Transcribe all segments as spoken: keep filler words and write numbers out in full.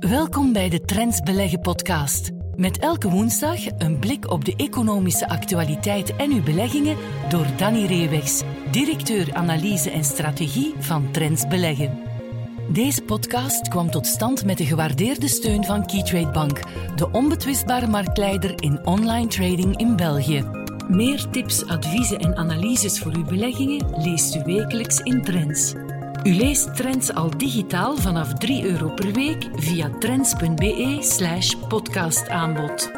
Welkom bij de Trends Beleggen podcast. Met elke woensdag een blik op de economische actualiteit en uw beleggingen door Danny Reewegs, directeur analyse en strategie van Trends Beleggen. Deze podcast kwam tot stand met de gewaardeerde steun van Keytrade Bank, de onbetwistbare marktleider in online trading in België. Meer tips, adviezen en analyses voor uw beleggingen leest u wekelijks in Trends. U leest Trends al digitaal vanaf drie euro per week via trends.be slash podcastaanbod.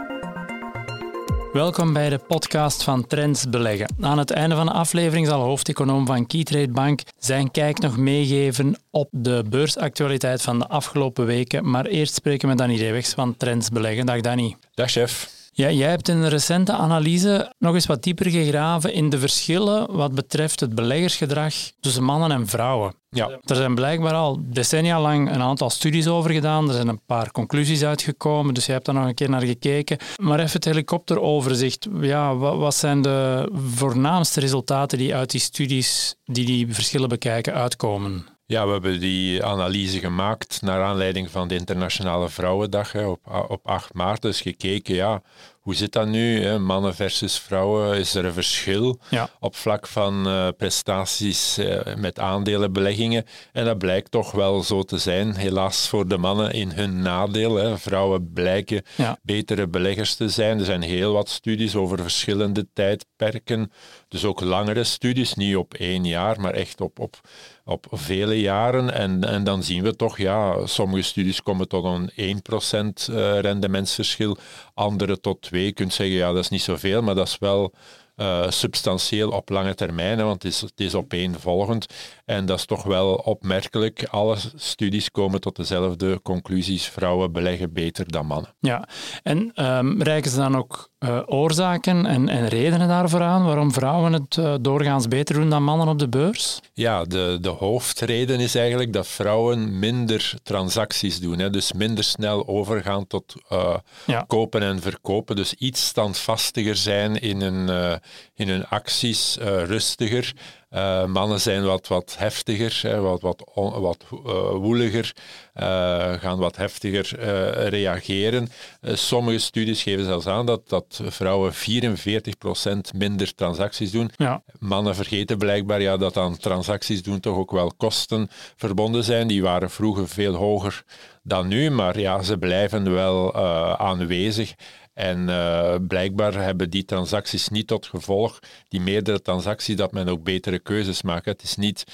Welkom bij de podcast van Trends Beleggen. Aan het einde van de aflevering zal hoofdeconoom van Keytrade Bank zijn kijk nog meegeven op de beursactualiteit van de afgelopen weken. Maar eerst spreken we met Danny Dewegs van Trends Beleggen. Dag Danny. Dag chef. Ja, jij hebt in een recente analyse nog eens wat dieper gegraven in de verschillen wat betreft het beleggersgedrag tussen mannen en vrouwen. Ja. Er zijn blijkbaar al decennia lang een aantal studies over gedaan, er zijn een paar conclusies uitgekomen, dus je hebt daar nog een keer naar gekeken. Maar even het helikopteroverzicht. Ja, wat zijn de voornaamste resultaten die uit die studies die die verschillen bekijken uitkomen? Ja, we hebben die analyse gemaakt naar aanleiding van de Internationale Vrouwendag hè, op, op acht maart. Dus gekeken, ja, hoe zit dat nu? Hè? Mannen versus vrouwen, is er een verschil ja. op vlak van uh, prestaties uh, met aandelenbeleggingen? En dat blijkt toch wel zo te zijn, helaas voor de mannen in hun nadeel. Hè. Vrouwen blijken ja. betere beleggers te zijn. Er zijn heel wat studies over verschillende tijdperken. Dus ook langere studies, niet op één jaar, maar echt op... op op vele jaren. En, en dan zien we toch, ja, sommige studies komen tot een één procent rendementsverschil, andere tot twee procent. Je kunt zeggen, ja, dat is niet zoveel, maar dat is wel uh, substantieel op lange termijn, hè, want het is, het is opeenvolgend. En dat is toch wel opmerkelijk. Alle studies komen tot dezelfde conclusies. Vrouwen beleggen beter dan mannen. Ja, en um, reiken ze dan ook uh, oorzaken en, en redenen daarvoor aan waarom vrouwen het uh, doorgaans beter doen dan mannen op de beurs? Ja, de, de hoofdreden is eigenlijk dat vrouwen minder transacties doen. Hè, dus minder snel overgaan tot uh, ja. kopen en verkopen. Dus iets standvastiger zijn in hun, uh, in hun acties, uh, rustiger. Uh, mannen zijn wat, wat heftiger, hè, wat, wat, on, wat uh, woeliger, uh, gaan wat heftiger uh, reageren. Uh, sommige studies geven zelfs aan dat, dat vrouwen vierenveertig procent minder transacties doen. Ja. Mannen vergeten blijkbaar ja, dat aan transacties doen toch ook wel kosten verbonden zijn. Die waren vroeger veel hoger dan nu, maar ja, ze blijven wel uh, aanwezig. En uh, blijkbaar hebben die transacties niet tot gevolg, die meerdere transacties, dat men ook betere keuzes maakt. Het is niet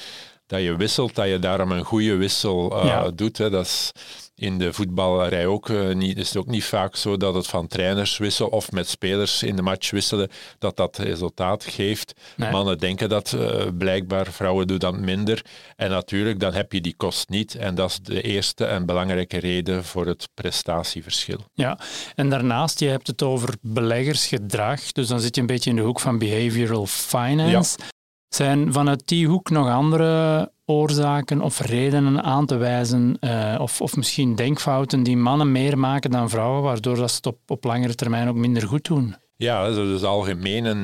dat je wisselt, dat je daarom een goede wissel uh, ja. doet. Hè. Dat is in de voetballerij ook uh, niet, is het ook niet vaak zo dat het van trainers wisselen of met spelers in de match wisselen, dat dat resultaat geeft. Nee. Mannen denken dat uh, blijkbaar, vrouwen doen dat minder. En natuurlijk, dan heb je die kost niet. En dat is de eerste en belangrijke reden voor het prestatieverschil. Ja, en daarnaast, je hebt het over beleggersgedrag. Dus dan zit je een beetje in de hoek van behavioral finance. Ja. Zijn vanuit die hoek nog andere oorzaken of redenen aan te wijzen uh, of, of misschien denkfouten die mannen meer maken dan vrouwen, waardoor dat ze het op, op langere termijn ook minder goed doen? Ja, dat is de algemene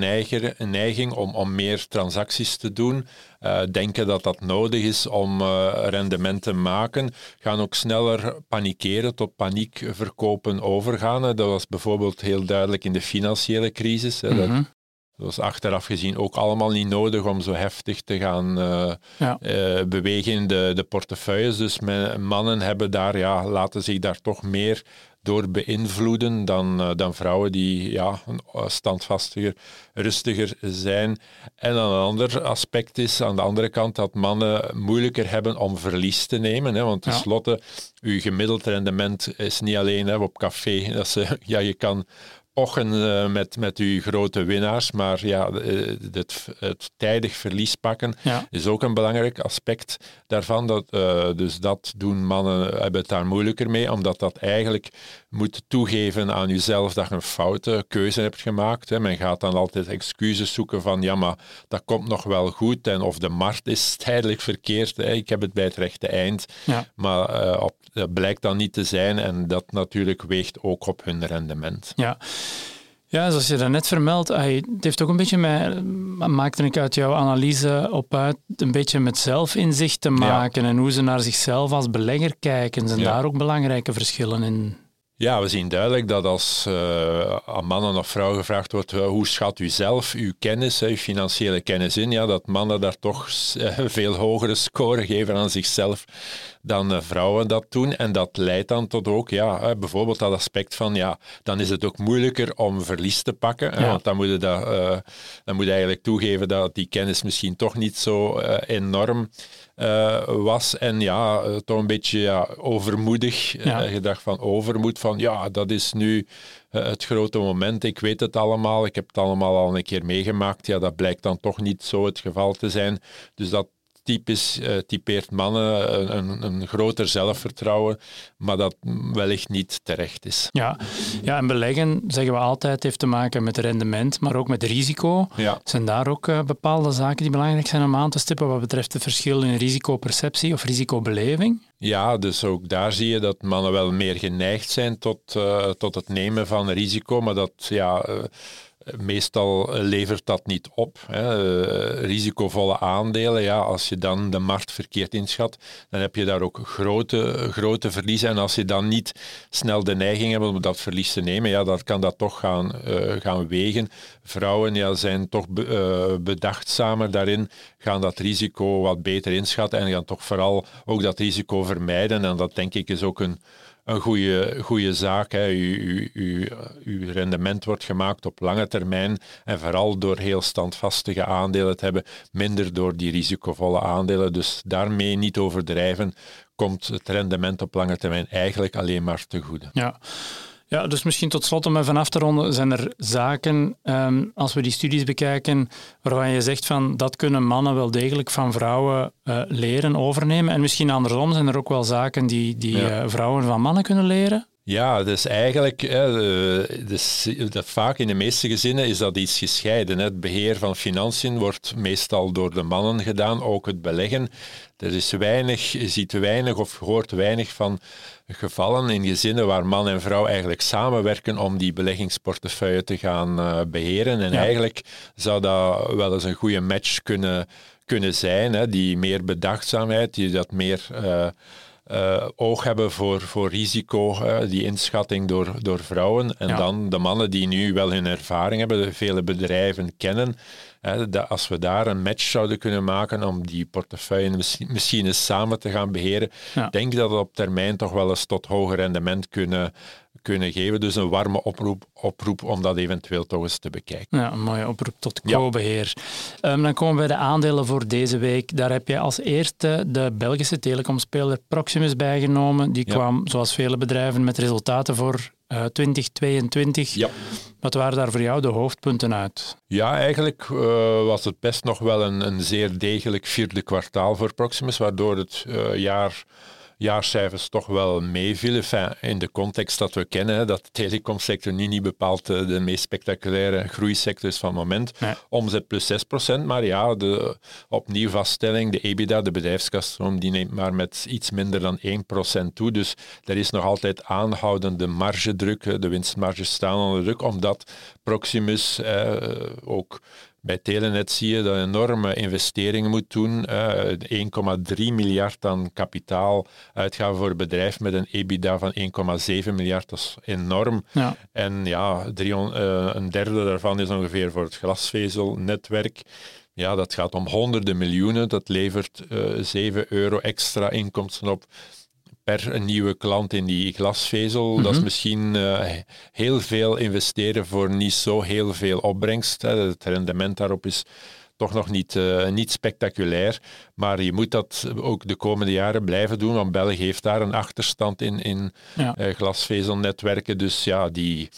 neiging om, om meer transacties te doen. Uh, denken dat dat nodig is om uh, rendement te maken. Gaan ook sneller panikeren, tot paniekverkopen overgaan. Dat was bijvoorbeeld heel duidelijk in de financiële crisis. Mm-hmm. Dat Dat was achteraf gezien ook allemaal niet nodig om zo heftig te gaan uh, ja. uh, bewegen in de, de portefeuilles. Dus men, mannen hebben daar, ja, laten zich daar toch meer door beïnvloeden dan, uh, dan vrouwen die ja, standvastiger, rustiger zijn. En een ander aspect is aan de andere kant dat mannen moeilijker hebben om verlies te nemen. Hè, want tenslotte, ja. uw gemiddeld rendement is niet alleen hè, op café. Dat ze, ja, je kan... Ochen met, met uw grote winnaars, maar ja, het, het tijdig verlies pakken ja. is ook een belangrijk aspect daarvan. Dat, uh, dus dat doen mannen, hebben het daar moeilijker mee, omdat dat eigenlijk moet toegeven aan uzelf dat je een foute keuze hebt gemaakt. Hè. Men gaat dan altijd excuses zoeken van ja, maar dat komt nog wel goed en of de markt is tijdelijk verkeerd. Hè. Ik heb het bij het rechte eind, ja. maar uh, op, dat blijkt dan niet te zijn en dat natuurlijk weegt ook op hun rendement. Ja. Ja, zoals je daarnet vermeldt, het heeft ook een beetje met, maakte ik uit jouw analyse op uit, een beetje met zelfinzicht te maken ja. en hoe ze naar zichzelf als belegger kijken. Zijn ja. daar ook belangrijke verschillen in? Ja, we zien duidelijk dat als uh, aan mannen of vrouwen gevraagd wordt uh, hoe schat u zelf uw kennis, uh, uw financiële kennis in, ja, dat mannen daar toch uh, veel hogere score geven aan zichzelf dan uh, vrouwen dat doen. En dat leidt dan tot ook ja, uh, bijvoorbeeld dat aspect van, ja, dan is het ook moeilijker om verlies te pakken. Uh, ja. Want dan moet, je dat, uh, dan moet je eigenlijk toegeven dat die kennis misschien toch niet zo uh, enorm Uh, was en ja, uh, toch een beetje ja, overmoedig. Ja. Uh, gedacht van overmoed, van ja, dat is nu uh, het grote moment. Ik weet het allemaal, ik heb het allemaal al een keer meegemaakt. Ja, dat blijkt dan toch niet zo het geval te zijn. Dus dat typisch uh, typeert mannen een, een groter zelfvertrouwen, maar dat wellicht niet terecht is. Ja. ja, en beleggen, zeggen we altijd, heeft te maken met rendement, maar ook met risico. Ja. Zijn daar ook uh, bepaalde zaken die belangrijk zijn om aan te stippen wat betreft het verschil in risicoperceptie of risicobeleving? Ja, dus ook daar zie je dat mannen wel meer geneigd zijn tot, uh, tot het nemen van risico, maar dat... ja. Uh, Meestal levert dat niet op. Hè. Uh, risicovolle aandelen, ja, als je dan de markt verkeerd inschat, dan heb je daar ook grote, grote verliezen. En als je dan niet snel de neiging hebt om dat verlies te nemen, ja, dan kan dat toch gaan, uh, gaan wegen. Vrouwen ja, zijn toch be- uh, bedachtzamer daarin, gaan dat risico wat beter inschatten en gaan toch vooral ook dat risico vermijden. En dat denk ik is ook een... Een goede, goede zaak. Hè. U, u, u, uw rendement wordt gemaakt op lange termijn en vooral door heel standvastige aandelen te hebben, minder door die risicovolle aandelen. Dus daarmee niet overdrijven, komt het rendement op lange termijn eigenlijk alleen maar te goede. Ja. Ja, dus misschien tot slot om even af te ronden, zijn er zaken, um, als we die studies bekijken, waarvan je zegt van dat kunnen mannen wel degelijk van vrouwen uh, leren, overnemen. En misschien andersom, zijn er ook wel zaken die, die ja. uh, vrouwen van mannen kunnen leren? Ja, dus eigenlijk, hè, dus, dat vaak in de meeste gezinnen is dat iets gescheiden. Hè. Het beheer van financiën wordt meestal door de mannen gedaan, ook het beleggen. Er is weinig, je ziet weinig of hoort weinig van gevallen in gezinnen waar man en vrouw eigenlijk samenwerken om die beleggingsportefeuille te gaan uh, beheren. En ja. eigenlijk zou dat wel eens een goede match kunnen, kunnen zijn, hè. Die meer bedachtzaamheid, die dat meer... Uh, Uh, oog hebben voor, voor risico, uh, die inschatting door, door vrouwen. En ja. dan de mannen die nu wel hun ervaring hebben, vele bedrijven kennen. Hè, dat als we daar een match zouden kunnen maken om die portefeuille misschien, misschien eens samen te gaan beheren, ja. denk ik dat we op termijn toch wel eens tot hoger rendement kunnen, kunnen geven. Dus een warme oproep, oproep om dat eventueel toch eens te bekijken. Ja, een mooie oproep tot co-beheer. Ja. Um, dan komen we bij de aandelen voor deze week. Daar heb je als eerste de Belgische telecomspeler Proximus bijgenomen. Die ja. kwam, zoals vele bedrijven, met resultaten voor uh, twintig tweeëntwintig. Ja. Wat waren daar voor jou de hoofdpunten uit? Ja, eigenlijk uh, was het best nog wel een, een zeer degelijk vierde kwartaal voor Proximus, waardoor het uh, jaar... jaarcijfers toch wel meevielen. Enfin, in de context dat we kennen, dat de telecomsector nu niet bepaald de meest spectaculaire groeisector is van het moment. Nee. Omzet plus zes procent, maar ja, de opnieuw vaststelling, de EBITDA, de bedrijfskaststroom, die neemt maar met iets minder dan één procent toe. Dus er is nog altijd aanhoudende margedruk. De winstmarges staan onder druk, omdat Proximus eh, ook... Bij Telenet zie je dat je enorme investeringen moet doen. Uh, één komma drie miljard aan kapitaal uitgaven voor het bedrijf met een EBITDA van één komma zeven miljard. Dat is enorm. Ja. En ja, driehonderd, uh, een derde daarvan is ongeveer voor het glasvezelnetwerk. Ja, dat gaat om honderden miljoenen. Dat levert uh, zeven euro extra inkomsten op per een nieuwe klant in die glasvezel. Mm-hmm. Dat is misschien uh, heel veel investeren voor niet zo heel veel opbrengst. Hè. Het rendement daarop is toch nog niet, uh, niet spectaculair. Maar je moet dat ook de komende jaren blijven doen, want België heeft daar een achterstand in, in ja. uh, glasvezelnetwerken. Dus ja, die...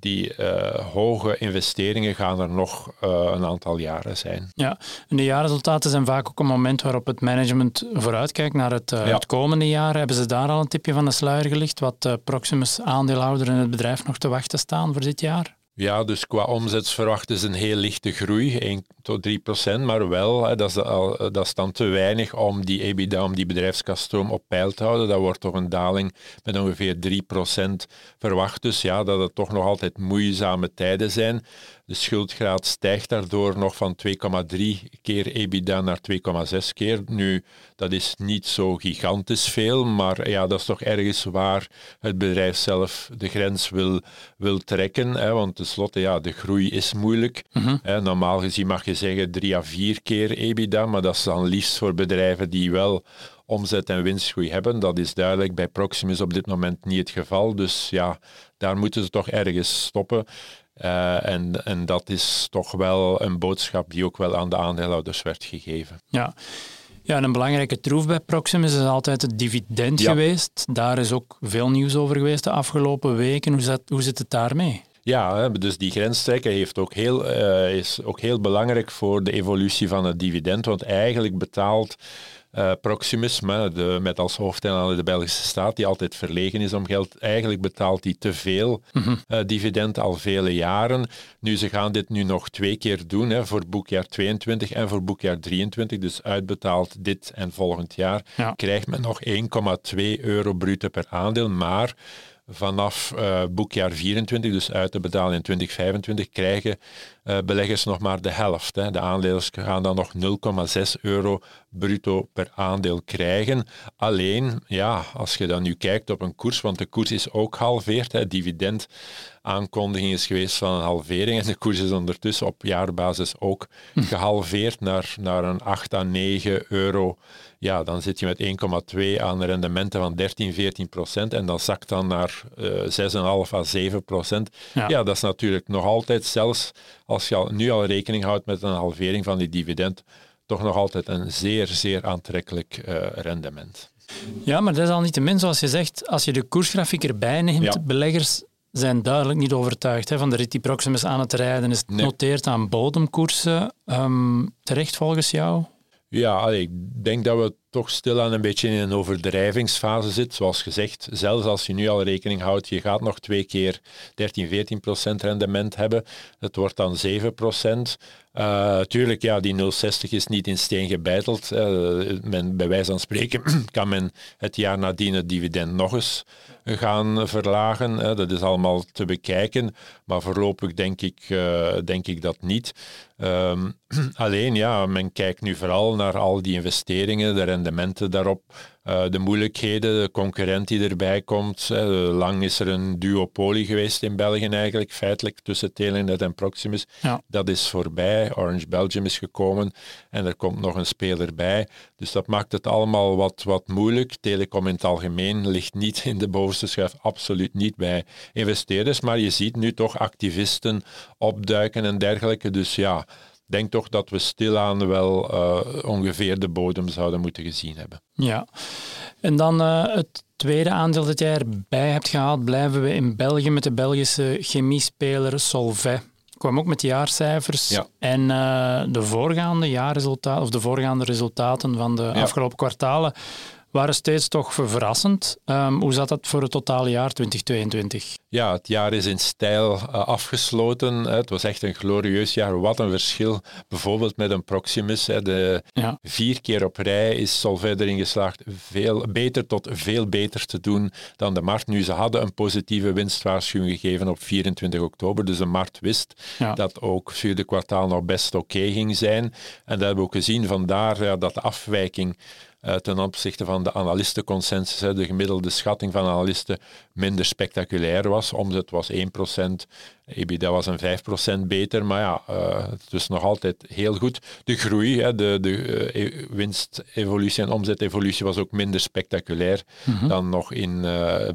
Die uh, hoge investeringen gaan er nog uh, een aantal jaren zijn. Ja, en de jaarresultaten zijn vaak ook een moment waarop het management vooruitkijkt naar het, uh, ja. het komende jaar. Hebben ze daar al een tipje van de sluier gelicht? Wat uh, Proximus aandeelhouder en het bedrijf nog te wachten staan voor dit jaar? Ja, dus qua omzet verwachten ze een heel lichte groei, één tot drie procent, maar wel, hè, dat, is al, dat is dan te weinig om die EBITDA, om die bedrijfskasstroom op peil te houden. Dat wordt toch een daling met ongeveer drie procent verwacht. Dus ja, dat het toch nog altijd moeizame tijden zijn. De schuldgraad stijgt daardoor nog van twee komma drie keer EBITDA naar twee komma zes keer. Nu, dat is niet zo gigantisch veel, maar ja, dat is toch ergens waar het bedrijf zelf de grens wil, wil trekken, hè, want tenslotte, ja, de groei is moeilijk. Mm-hmm. Hè, normaal gezien mag je zeggen drie à vier keer EBITDA, maar dat is dan liefst voor bedrijven die wel omzet- en winstgroei hebben. Dat is duidelijk bij Proximus op dit moment niet het geval. Dus ja, daar moeten ze toch ergens stoppen. Uh, en, en dat is toch wel een boodschap die ook wel aan de aandeelhouders werd gegeven. Ja, ja en een belangrijke troef bij Proximus is altijd het dividend ja. geweest. Daar is ook veel nieuws over geweest de afgelopen weken. Hoe zit, hoe zit het daarmee? Ja, dus die grens trekken heeft ook heel, uh, is ook heel belangrijk voor de evolutie van het dividend, want eigenlijk betaalt Uh, Proximus, de, met als hoofdeiland de Belgische staat, die altijd verlegen is om geld, eigenlijk betaalt die te veel mm-hmm. uh, dividend al vele jaren. Nu, ze gaan dit nu nog twee keer doen, hè, voor boekjaar tweeëntwintig en voor boekjaar drieëntwintig, dus uitbetaald dit en volgend jaar, ja. krijgt men nog één komma twee euro bruto per aandeel, maar vanaf uh, boekjaar vierentwintig, dus uit te betalen in twintig vijfentwintig, krijgen uh, beleggers nog maar de helft. Hè. De aandeelers gaan dan nog nul komma zes euro bruto per aandeel krijgen. Alleen, ja, als je dan nu kijkt op een koers, want de koers is ook gehalveerd. Hè. Dividend aankondiging is geweest van een halvering en de koers is ondertussen op jaarbasis ook hm. gehalveerd naar, naar een acht à negen euro. Ja, dan zit je met één komma twee aan rendementen van dertien, veertien procent en dat zakt dan naar uh, zes komma vijf à zeven procent. Ja. ja, dat is natuurlijk nog altijd, zelfs als je al, nu al rekening houdt met een halvering van die dividend, toch nog altijd een zeer, zeer aantrekkelijk uh, rendement. Ja, maar dat is al niet te min, zoals je zegt, als je de koersgrafiek erbij neemt, ja. beleggers zijn duidelijk niet overtuigd hè, van de rit die Proximus aan het rijden is. Het nee. noteert aan bodemkoersen. Um, terecht volgens jou? Ja, ik denk dat we toch stilaan een beetje in een overdrijvingsfase zitten. Zoals gezegd, zelfs als je nu al rekening houdt, je gaat nog twee keer dertien, veertien procent rendement hebben. Het wordt dan zeven procent. Uh, tuurlijk, ja, die nul komma zestig is niet in steen gebeiteld. Uh, men, bij wijze van spreken kan men het jaar nadien het dividend nog eens gaan verlagen. Uh, dat is allemaal te bekijken. Maar voorlopig denk ik, uh, denk ik dat niet. Um, alleen, ja, men kijkt nu vooral naar al die investeringen, de rendementen daarop, uh, de moeilijkheden, de concurrent die erbij komt. Uh, lang is er een duopolie geweest in België eigenlijk, feitelijk, tussen Telenet en Proximus. Ja. Dat is voorbij. Orange Belgium is gekomen en er komt nog een speler bij. Dus dat maakt het allemaal wat, wat moeilijk. Telecom in het algemeen ligt niet in de bovenste schuif, absoluut niet bij investeerders. Maar je ziet nu toch activisten opduiken en dergelijke. Dus ja, ik denk toch dat we stilaan wel uh, ongeveer de bodem zouden moeten gezien hebben. Ja, en dan uh, het tweede aandeel dat jij erbij hebt gehaald, blijven we in België met de Belgische chemiespeler Solvay. Kwam ook met de jaarcijfers ja. en uh, de voorgaande jaarresultaten, of de voorgaande resultaten van de ja. afgelopen kwartalen waren steeds toch verrassend. Um, hoe zat dat voor het totale jaar twintig tweeëntwintig? Ja, het jaar is in stijl uh, afgesloten. Het was echt een glorieus jaar. Wat een verschil. Bijvoorbeeld met een Proximus. Hè. De ja. Vier keer op rij is Solvay erin geslaagd veel beter tot veel beter te doen dan de markt. Nu, ze hadden een positieve winstwaarschuwing gegeven op vierentwintig oktober. Dus de markt wist ja. dat ook vierde kwartaal nog best oké okay ging zijn. En dat hebben we ook gezien. Vandaar ja, dat de afwijking ten opzichte van de analistenconsensus, de gemiddelde schatting van analisten, minder spectaculair was. Omzet was één procent, EBITDA was een vijf procent beter, maar ja, het is nog altijd heel goed. De groei, de, de winstevolutie en omzetevolutie was ook minder spectaculair mm-hmm. dan nog in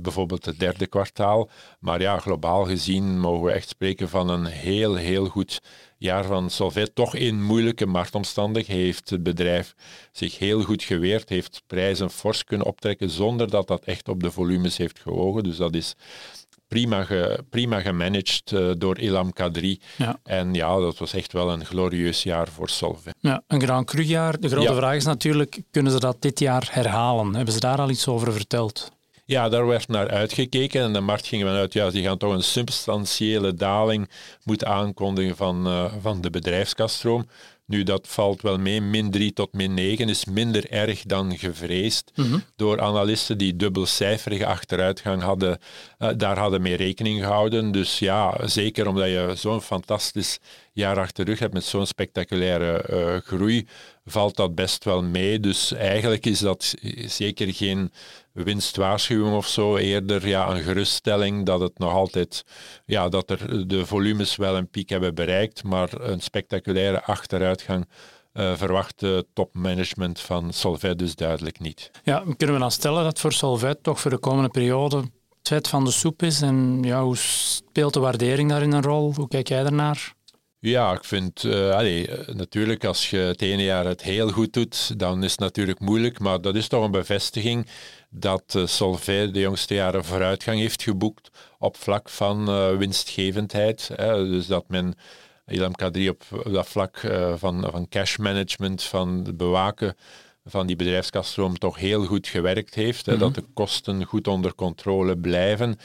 bijvoorbeeld het derde kwartaal. Maar ja, globaal gezien mogen we echt spreken van een heel, heel goed jaar van Solvay, toch in moeilijke marktomstandigheden, heeft het bedrijf zich heel goed geweerd, heeft prijzen fors kunnen optrekken zonder dat dat echt op de volumes heeft gewogen. Dus dat is prima, ge, prima gemanaged uh, door Ilham Kadri. Ja. En ja, dat was echt wel een glorieus jaar voor Solvay. Ja, een Grand Cru jaar. De grote ja. vraag is natuurlijk, kunnen ze dat dit jaar herhalen? Hebben ze daar al iets over verteld? Ja, daar werd naar uitgekeken en de markt ging ervan uit, ja, die gaan toch een substantiële daling moeten aankondigen van, uh, van de bedrijfskaststroom. Nu, dat valt wel mee, min drie tot min negen is minder erg dan gevreesd mm-hmm. door analisten die dubbelcijferige achteruitgang hadden, uh, daar hadden mee rekening gehouden. Dus ja, zeker omdat je zo'n fantastisch jaar achter de rug hebt met zo'n spectaculaire uh, groei, valt dat best wel mee. Dus eigenlijk is dat zeker geen winstwaarschuwing of zo, eerder ja, een geruststelling dat het nog altijd, ja, dat er de volumes wel een piek hebben bereikt, maar een spectaculaire achteruitgang uh, verwacht de topmanagement van Solvay dus duidelijk niet. Ja, kunnen we dan stellen dat voor Solvay toch voor de komende periode het vet van de soep is? En ja, hoe speelt de waardering daarin een rol? Hoe kijk jij daarnaar? Ja, ik vind, uh, allez, natuurlijk als je het ene jaar het heel goed doet, dan is het natuurlijk moeilijk, maar dat is toch een bevestiging dat uh, Solvay de jongste jaren vooruitgang heeft geboekt op vlak van uh, winstgevendheid. Hè. Dus dat men I L M K drie op, op dat vlak uh, van, van cash management, van het bewaken van die bedrijfskaststroom toch heel goed gewerkt heeft. Hè. Mm-hmm. Dat de kosten goed onder controle blijven.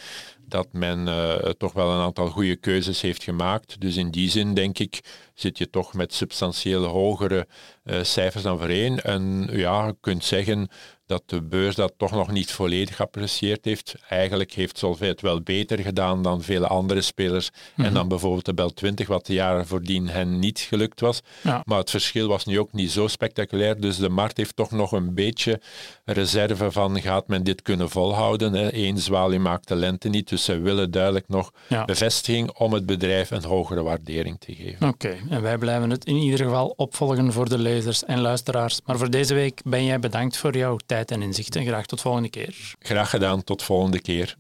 Dat men uh, toch wel een aantal goede keuzes heeft gemaakt. Dus in die zin, denk ik, zit je toch met substantieel hogere uh, cijfers dan voorheen. En ja, je kunt zeggen dat de beurs dat toch nog niet volledig geapprecieerd heeft. Eigenlijk heeft Solvay het wel beter gedaan dan vele andere spelers. Mm-hmm. En dan bijvoorbeeld de Bel twintig, wat de jaren voordien hen niet gelukt was. Ja. Maar het verschil was nu ook niet zo spectaculair. Dus de markt heeft toch nog een beetje reserve van, gaat men dit kunnen volhouden? Hè? Eén zwaluw maakt de lente niet. Dus ze willen duidelijk nog ja. bevestiging om het bedrijf een hogere waardering te geven. Oké, okay. En wij blijven het in ieder geval opvolgen voor de lezers en luisteraars. Maar voor deze week ben jij bedankt voor jouw tijd en inzichten. Graag tot volgende keer. Graag gedaan, tot volgende keer.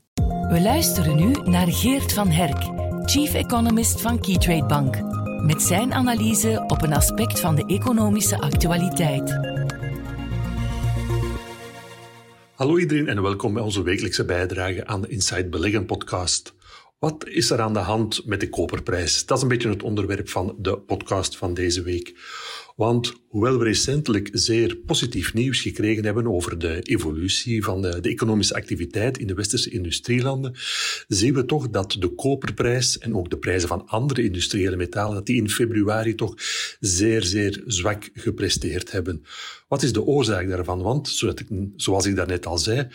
We luisteren nu naar Geert van Herk, Chief Economist van Keytrade Bank, met zijn analyse op een aspect van de economische actualiteit. Hallo iedereen en welkom bij onze wekelijkse bijdrage aan de Inside Beleggen podcast. Wat is er aan de hand met de koperprijs? Dat is een beetje het onderwerp van de podcast van deze week. Want hoewel we recentelijk zeer positief nieuws gekregen hebben over de evolutie van de, de economische activiteit in de westerse industrielanden, zien we toch dat de koperprijs en ook de prijzen van andere industriële metalen, dat die in februari toch zeer, zeer zwak gepresteerd hebben. Wat is de oorzaak daarvan? Want, zodat ik, zoals ik daarnet al zei,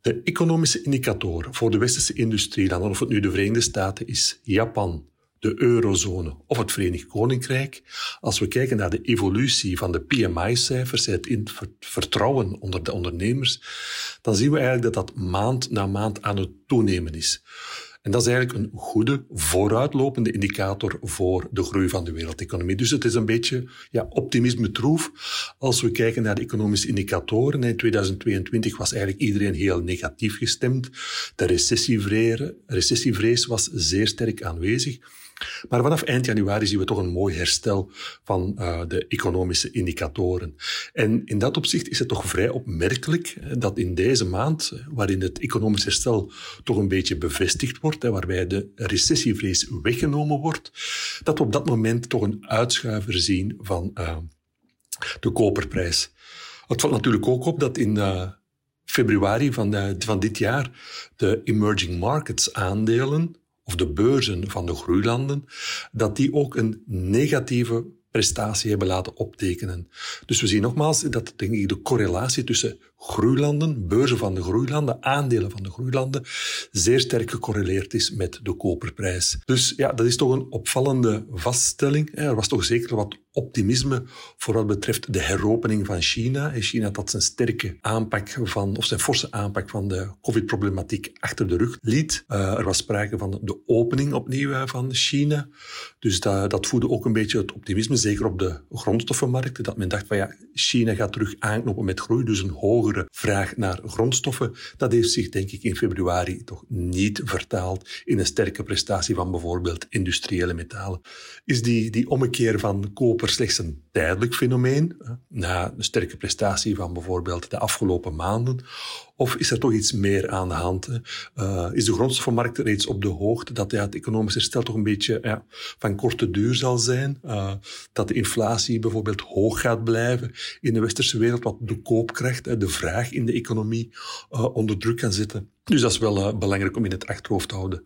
de economische indicatoren voor de westerse industrielanden, of het nu de Verenigde Staten is, Japan, de eurozone of het Verenigd Koninkrijk, als we kijken naar de evolutie van de P M I-cijfers, het vertrouwen onder de ondernemers, dan zien we eigenlijk dat dat maand na maand aan het toenemen is. En dat is eigenlijk een goede vooruitlopende indicator voor de groei van de wereldeconomie. Dus het is een beetje ja, optimisme troef als we kijken naar de economische indicatoren. In tweeduizend tweeëntwintig was eigenlijk iedereen heel negatief gestemd. De recessievrees, recessievrees was zeer sterk aanwezig. Maar vanaf eind januari zien we toch een mooi herstel van uh, de economische indicatoren. En in dat opzicht is het toch vrij opmerkelijk dat in deze maand, waarin het economisch herstel toch een beetje bevestigd wordt, hè, waarbij de recessievrees weggenomen wordt, dat we op dat moment toch een uitschuiver zien van uh, de koperprijs. Het valt natuurlijk ook op dat in uh, februari van, uh, van dit jaar de emerging markets aandelen of de beurzen van de groeilanden, dat die ook een negatieve prestatie hebben laten optekenen. Dus we zien nogmaals dat, denk ik, de correlatie tussen groeilanden, beurzen van de groeilanden, aandelen van de groeilanden, zeer sterk gecorreleerd is met de koperprijs. Dus ja, dat is toch een opvallende vaststelling. Er was toch zeker wat optimisme voor wat betreft de heropening van China. En China had zijn sterke aanpak van, of zijn forse aanpak van de COVID-problematiek achter de rug liet. Er was sprake van de opening opnieuw van China. Dus dat, dat voedde ook een beetje het optimisme, zeker op de grondstoffenmarkten, dat men dacht van ja, China gaat terug aanknopen met groei, dus een hoge vraag naar grondstoffen, dat heeft zich denk ik in februari toch niet vertaald in een sterke prestatie van bijvoorbeeld industriële metalen. Is die, die ommekeer van koper slechts een tijdelijk fenomeen, na een sterke prestatie van bijvoorbeeld de afgelopen maanden, Of is er toch iets meer aan de hand? Uh, is de grondstoffenmarkt reeds op de hoogte dat ja, het economisch herstel toch een beetje ja, van korte duur zal zijn? Uh, dat de inflatie bijvoorbeeld hoog gaat blijven in de westerse wereld, wat de koopkracht, de vraag in de economie uh, onder druk kan zetten. Dus dat is wel uh, belangrijk om in het achterhoofd te houden.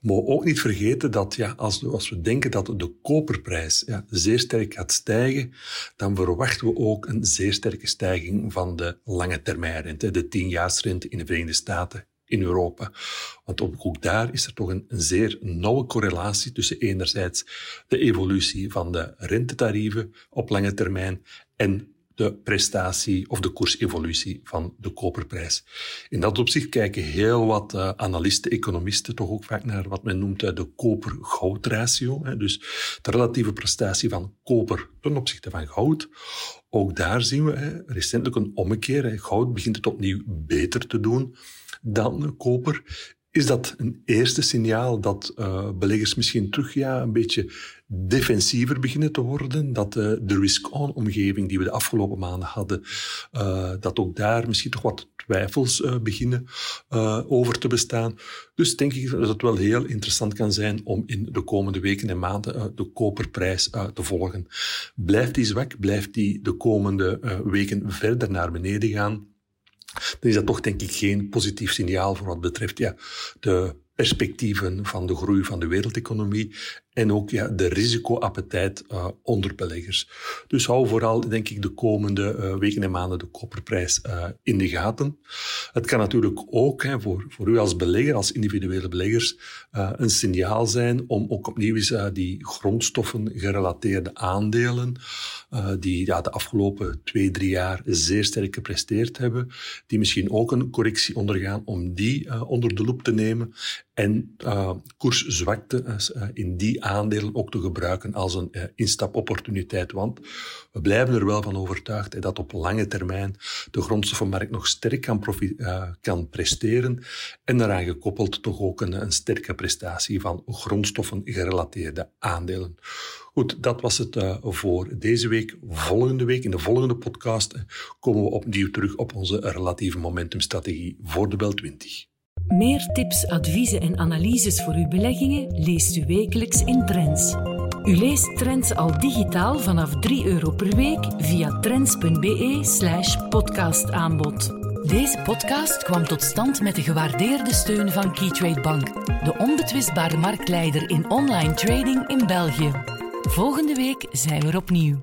Maar ook niet vergeten dat ja, als, als we denken dat de koperprijs ja, zeer sterk gaat stijgen, dan verwachten we ook een zeer sterke stijging van de lange termijnrente, de tienjaarsrente in de Verenigde Staten, in Europa. Want ook daar is er toch een, een zeer nauwe correlatie tussen enerzijds de evolutie van de rentetarieven op lange termijn en de prestatie of de koersevolutie van de koperprijs. In dat opzicht kijken heel wat uh, analisten, economisten toch ook vaak naar wat men noemt uh, de koper-goudratio. Hè, dus de relatieve prestatie van koper ten opzichte van goud. Ook daar zien we hè, recentelijk een ommekeer. Hè, goud begint het opnieuw beter te doen dan uh, koper. Is dat een eerste signaal dat uh, beleggers misschien terug ja, een beetje defensiever beginnen te worden? Dat uh, de risk-on-omgeving die we de afgelopen maanden hadden, uh, dat ook daar misschien toch wat twijfels uh, beginnen uh, over te bestaan. Dus denk ik dat het wel heel interessant kan zijn om in de komende weken en maanden uh, de koperprijs uh, te volgen. Blijft die zwak, blijft die de komende uh, weken verder naar beneden gaan, dan is dat toch denk ik geen positief signaal voor wat betreft ja, de perspectieven van de groei van de wereldeconomie en ook ja, de risicoappetijt uh, onder beleggers. Dus hou vooral denk ik de komende uh, weken en maanden de koperprijs uh, in de gaten. Het kan natuurlijk ook hè, voor, voor u als belegger, als individuele beleggers, uh, een signaal zijn om ook opnieuw eens uh, die grondstoffen gerelateerde aandelen, uh, die ja, de afgelopen twee, drie jaar zeer sterk gepresteerd hebben, die misschien ook een correctie ondergaan, om die uh, onder de loep te nemen en uh, koerszwakte uh, in die aandelen ook te gebruiken als een uh, instapopportuniteit. Want we blijven er wel van overtuigd hè, dat op lange termijn de grondstoffenmarkt nog sterk kan, profi- uh, kan presteren en daaraan gekoppeld toch ook een, een sterke prestatie van grondstoffen gerelateerde aandelen. Goed, dat was het uh, voor deze week. Volgende week, in de volgende podcast, uh, komen we opnieuw terug op onze relatieve momentumstrategie voor de Bel twintig. Meer tips, adviezen en analyses voor uw beleggingen leest u wekelijks in Trends. U leest Trends al digitaal vanaf drie euro per week via trends.be slash podcastaanbod. Deze podcast kwam tot stand met de gewaardeerde steun van Keytrade Bank, de onbetwistbare marktleider in online trading in België. Volgende week zijn we er opnieuw.